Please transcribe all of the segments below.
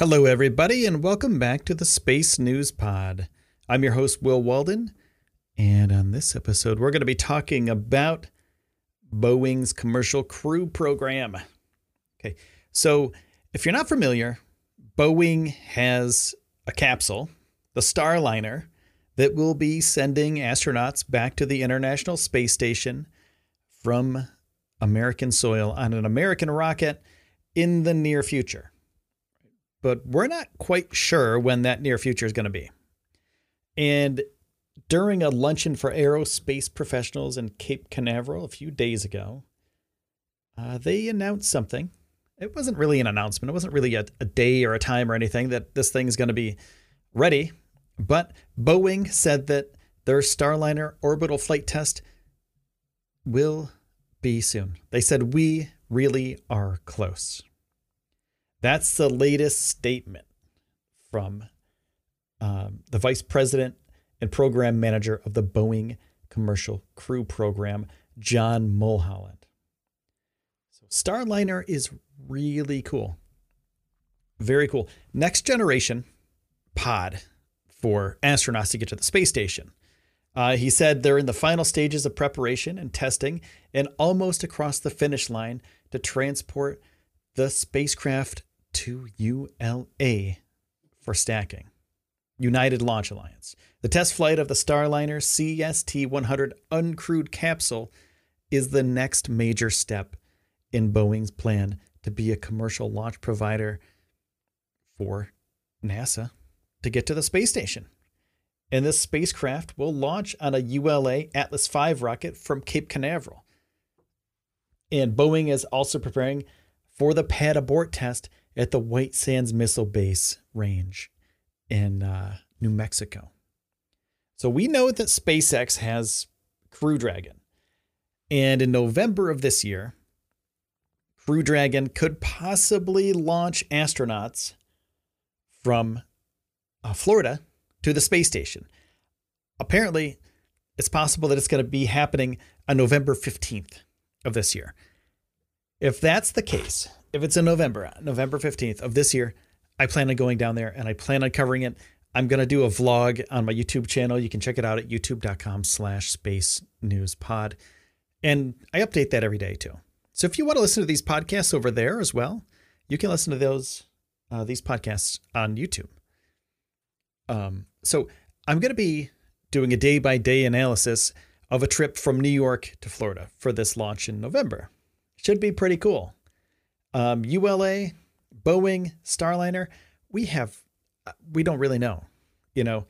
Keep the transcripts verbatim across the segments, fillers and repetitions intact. Hello, everybody, and welcome back to the Space News Pod. I'm your host, Will Walden, and on this episode, we're going to be talking about Boeing's Commercial Crew Program. Okay, so if you're not familiar, Boeing has a capsule, the Starliner, that will be sending astronauts back to the International Space Station from American soil on an American rocket in the near future. But we're not quite sure when that near future is going to be. And during a luncheon for aerospace professionals in Cape Canaveral a few days ago, uh, they announced something. It wasn't really an announcement. It wasn't really a, a day or a time or anything that this thing is going to be ready. But Boeing said that their Starliner orbital flight test will be soon. They said, "We really are close." That's the latest statement from um, the vice president and program manager of the Boeing Commercial Crew Program, John Mulholland. So Starliner is really cool. Very cool. Next generation pod for astronauts to get to the space station. Uh, he said they're in the final stages of preparation and testing and almost across the finish line to transport the spacecraft to U L A for stacking. United Launch Alliance. The test flight of the Starliner C S T one hundred uncrewed capsule is the next major step in Boeing's plan to be a commercial launch provider for NASA to get to the space station. And this spacecraft will launch on a U L A Atlas five rocket from Cape Canaveral. And Boeing is also preparing for the pad abort test at the White Sands Missile Base range in uh, New Mexico. So we know that SpaceX has Crew Dragon. And in November of this year, Crew Dragon could possibly launch astronauts from uh, Florida to the space station. Apparently, it's possible that it's going to be happening on November fifteenth of this year. If that's the case, if it's in November, November fifteenth of this year, I plan on going down there and I plan on covering it. I'm going to do a vlog on my YouTube channel. You can check it out at youtube.com slash space news pod. And I update that every day too. So if you want to listen to these podcasts over there as well, you can listen to those, uh, these podcasts on YouTube. Um, so I'm going to be doing a day by day analysis of a trip from New York to Florida for this launch in November. Should be pretty cool. Um, U L A, Boeing, Starliner, we have, we don't really know. You know,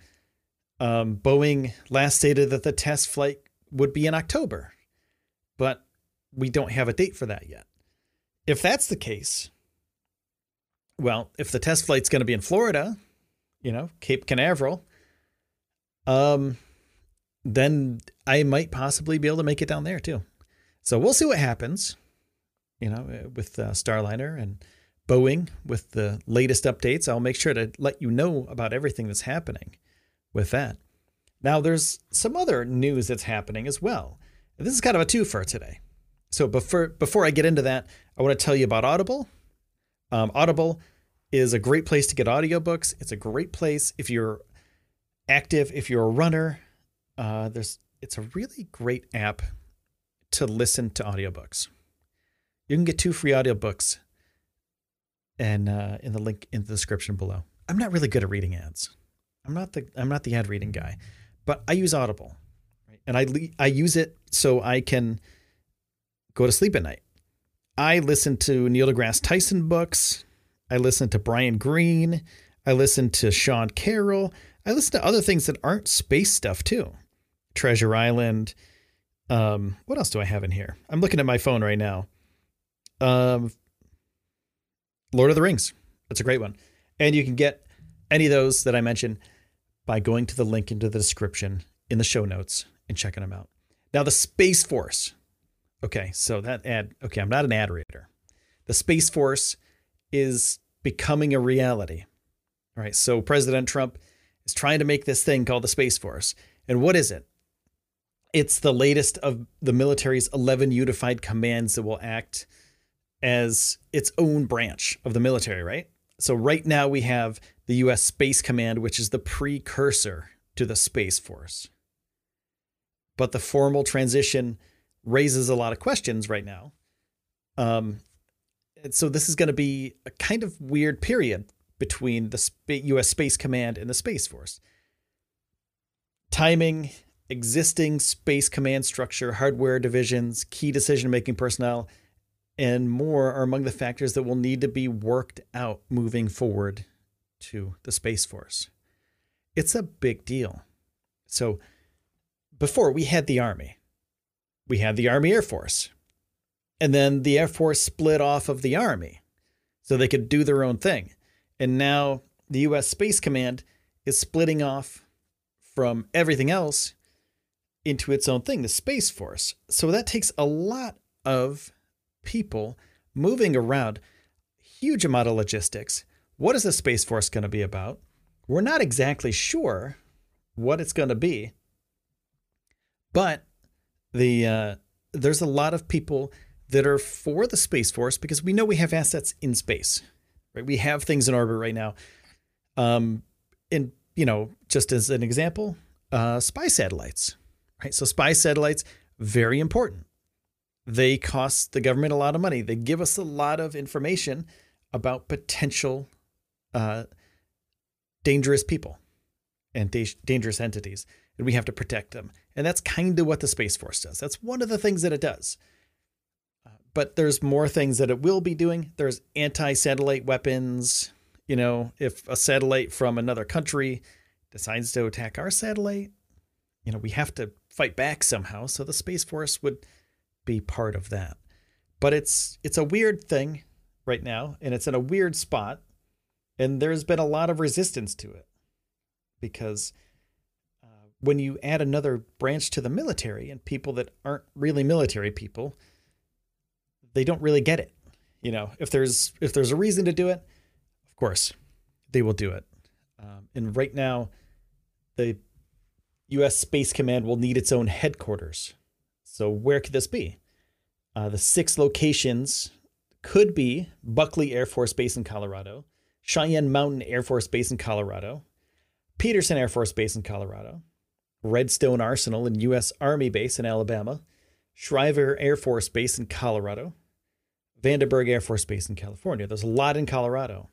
um, Boeing last stated that the test flight would be in October, but we don't have a date for that yet. If that's the case, well, if the test flight's going to be in Florida, you know, Cape Canaveral, um, then I might possibly be able to make it down there too. So we'll see what happens. You know, with uh, Starliner and Boeing with the latest updates. I'll make sure to let you know about everything that's happening with that. Now, there's some other news that's happening as well. This is kind of a twofer today. So before before I get into that, I want to tell you about Audible. Um, Audible is a great place to get audiobooks. It's a great place if you're active, if you're a runner. Uh, there's it's a really great app to listen to audiobooks. You can get two free audiobooks and uh, in the link in the description below. I'm not really good at reading ads. I'm not the I'm not the ad reading guy, but I use Audible, right? And I I use it so I can go to sleep at night. I listen to Neil deGrasse Tyson books. I listen to Brian Green. I listen to Sean Carroll. I listen to other things that aren't space stuff too. Treasure Island. Um, what else do I have in here? I'm looking at my phone right now. Um, Lord of the Rings. That's a great one. And you can get any of those that I mentioned by going to the link into the description in the show notes and checking them out. Now, the Space Force. Okay, so that ad. Okay, I'm not an ad reader. The Space Force is becoming a reality. All right, so President Trump is trying to make this thing called the Space Force. And what is it? It's the latest of the military's eleven unified commands that will act as its own branch of the military, right? So right now we have the U S Space Command, which is the precursor to the Space Force. But the formal transition raises a lot of questions right now. Um, and so this is going to be a kind of weird period between the U S Space Command and the Space Force. Timing, existing Space Command structure, hardware divisions, key decision-making personnel, and more are among the factors that will need to be worked out moving forward to the Space Force. It's a big deal. So before we had the Army, we had the Army Air Force, and then the Air Force split off of the Army so they could do their own thing. And now the U S Space Command is splitting off from everything else into its own thing, the Space Force. So that takes a lot of people moving around, huge amount of logistics. What is the Space Force going to be about? We're not exactly sure what it's going to be, but the uh, there's a lot of people that are for the Space Force because we know we have assets in space, right? We have things in orbit right now. Um, and, you know, just as an example, uh, spy satellites, right? So spy satellites, very important. They cost the government a lot of money. They give us a lot of information about potential uh, dangerous people and da- dangerous entities, and we have to protect them. And that's kind of what the Space Force does. That's one of the things that it does. Uh, but there's more things that it will be doing. There's anti-satellite weapons. You know, if a satellite from another country decides to attack our satellite, you know, we have to fight back somehow. So the Space Force would be part of that. But it's it's a weird thing right now, and it's in a weird spot, and there's been a lot of resistance to it because uh, when you add another branch to the military and people that aren't really military people, they don't really get it. You know, if there's if there's a reason to do it, of course they will do it. Um, and right now, the U S Space Command will need its own headquarters. So where could this be? Uh, the six locations could be Buckley Air Force Base in Colorado, Cheyenne Mountain Air Force Base in Colorado, Peterson Air Force Base in Colorado, Redstone Arsenal and U S Army Base in Alabama, Schriever Air Force Base in Colorado, Vandenberg Air Force Base in California. There's a lot in Colorado.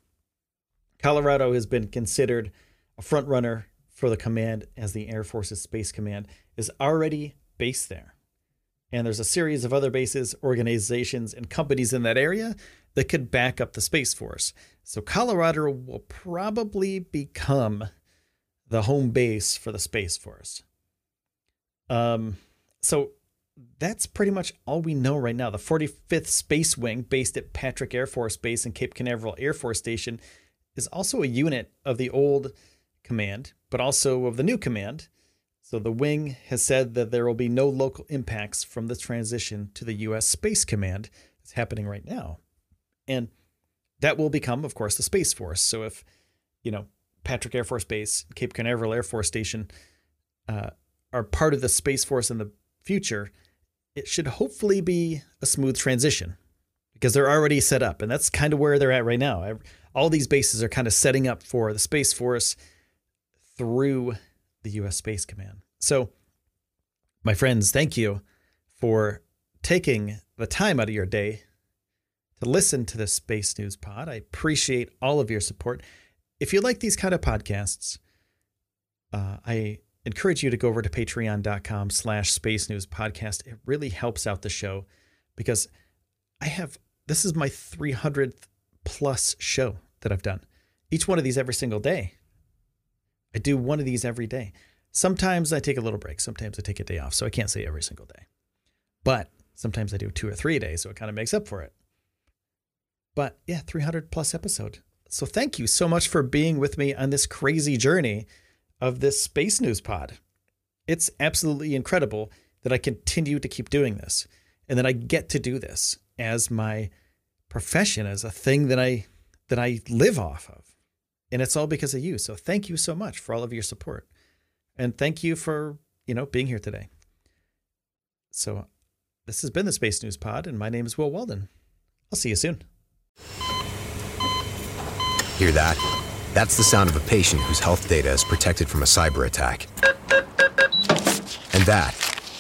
Colorado has been considered a front runner for the command as the Air Force's Space Command is already based there. And there's a series of other bases, organizations, and companies in that area that could back up the Space Force. So Colorado will probably become the home base for the Space Force. Um, so that's pretty much all we know right now. The forty-fifth Space Wing, based at Patrick Air Force Base and Cape Canaveral Air Force Station, is also a unit of the old command, but also of the new command. So the wing has said that there will be no local impacts from the transition to the U S Space Command that's happening right now. And that will become, of course, the Space Force. So if, you know, Patrick Air Force Base, Cape Canaveral Air Force Station uh, are part of the Space Force in the future, it should hopefully be a smooth transition because they're already set up. And that's kind of where they're at right now. All these bases are kind of setting up for the Space Force through the U S Space Command. So, my friends, thank you for taking the time out of your day to listen to the Space News Pod. I appreciate all of your support. If you like these kind of podcasts, uh, I encourage you to go over to patreon.com slash space news podcast. It really helps out the show because I have, this is my three hundredth plus show that I've done. Each one of these every single day. I do one of these every day. Sometimes I take a little break. Sometimes I take a day off. So I can't say every single day, but sometimes I do two or three a day. So it kind of makes up for it. But yeah, three hundred plus episode. So thank you so much for being with me on this crazy journey of this Space News Pod. It's absolutely incredible that I continue to keep doing this and that I get to do this as my profession, as a thing that I, that I live off of. And it's all because of you. So thank you so much for all of your support. And thank you for, you know, being here today. So this has been the Space News Pod, and my name is Will Weldon. I'll see you soon. Hear that? That's the sound of a patient whose health data is protected from a cyber attack. And that,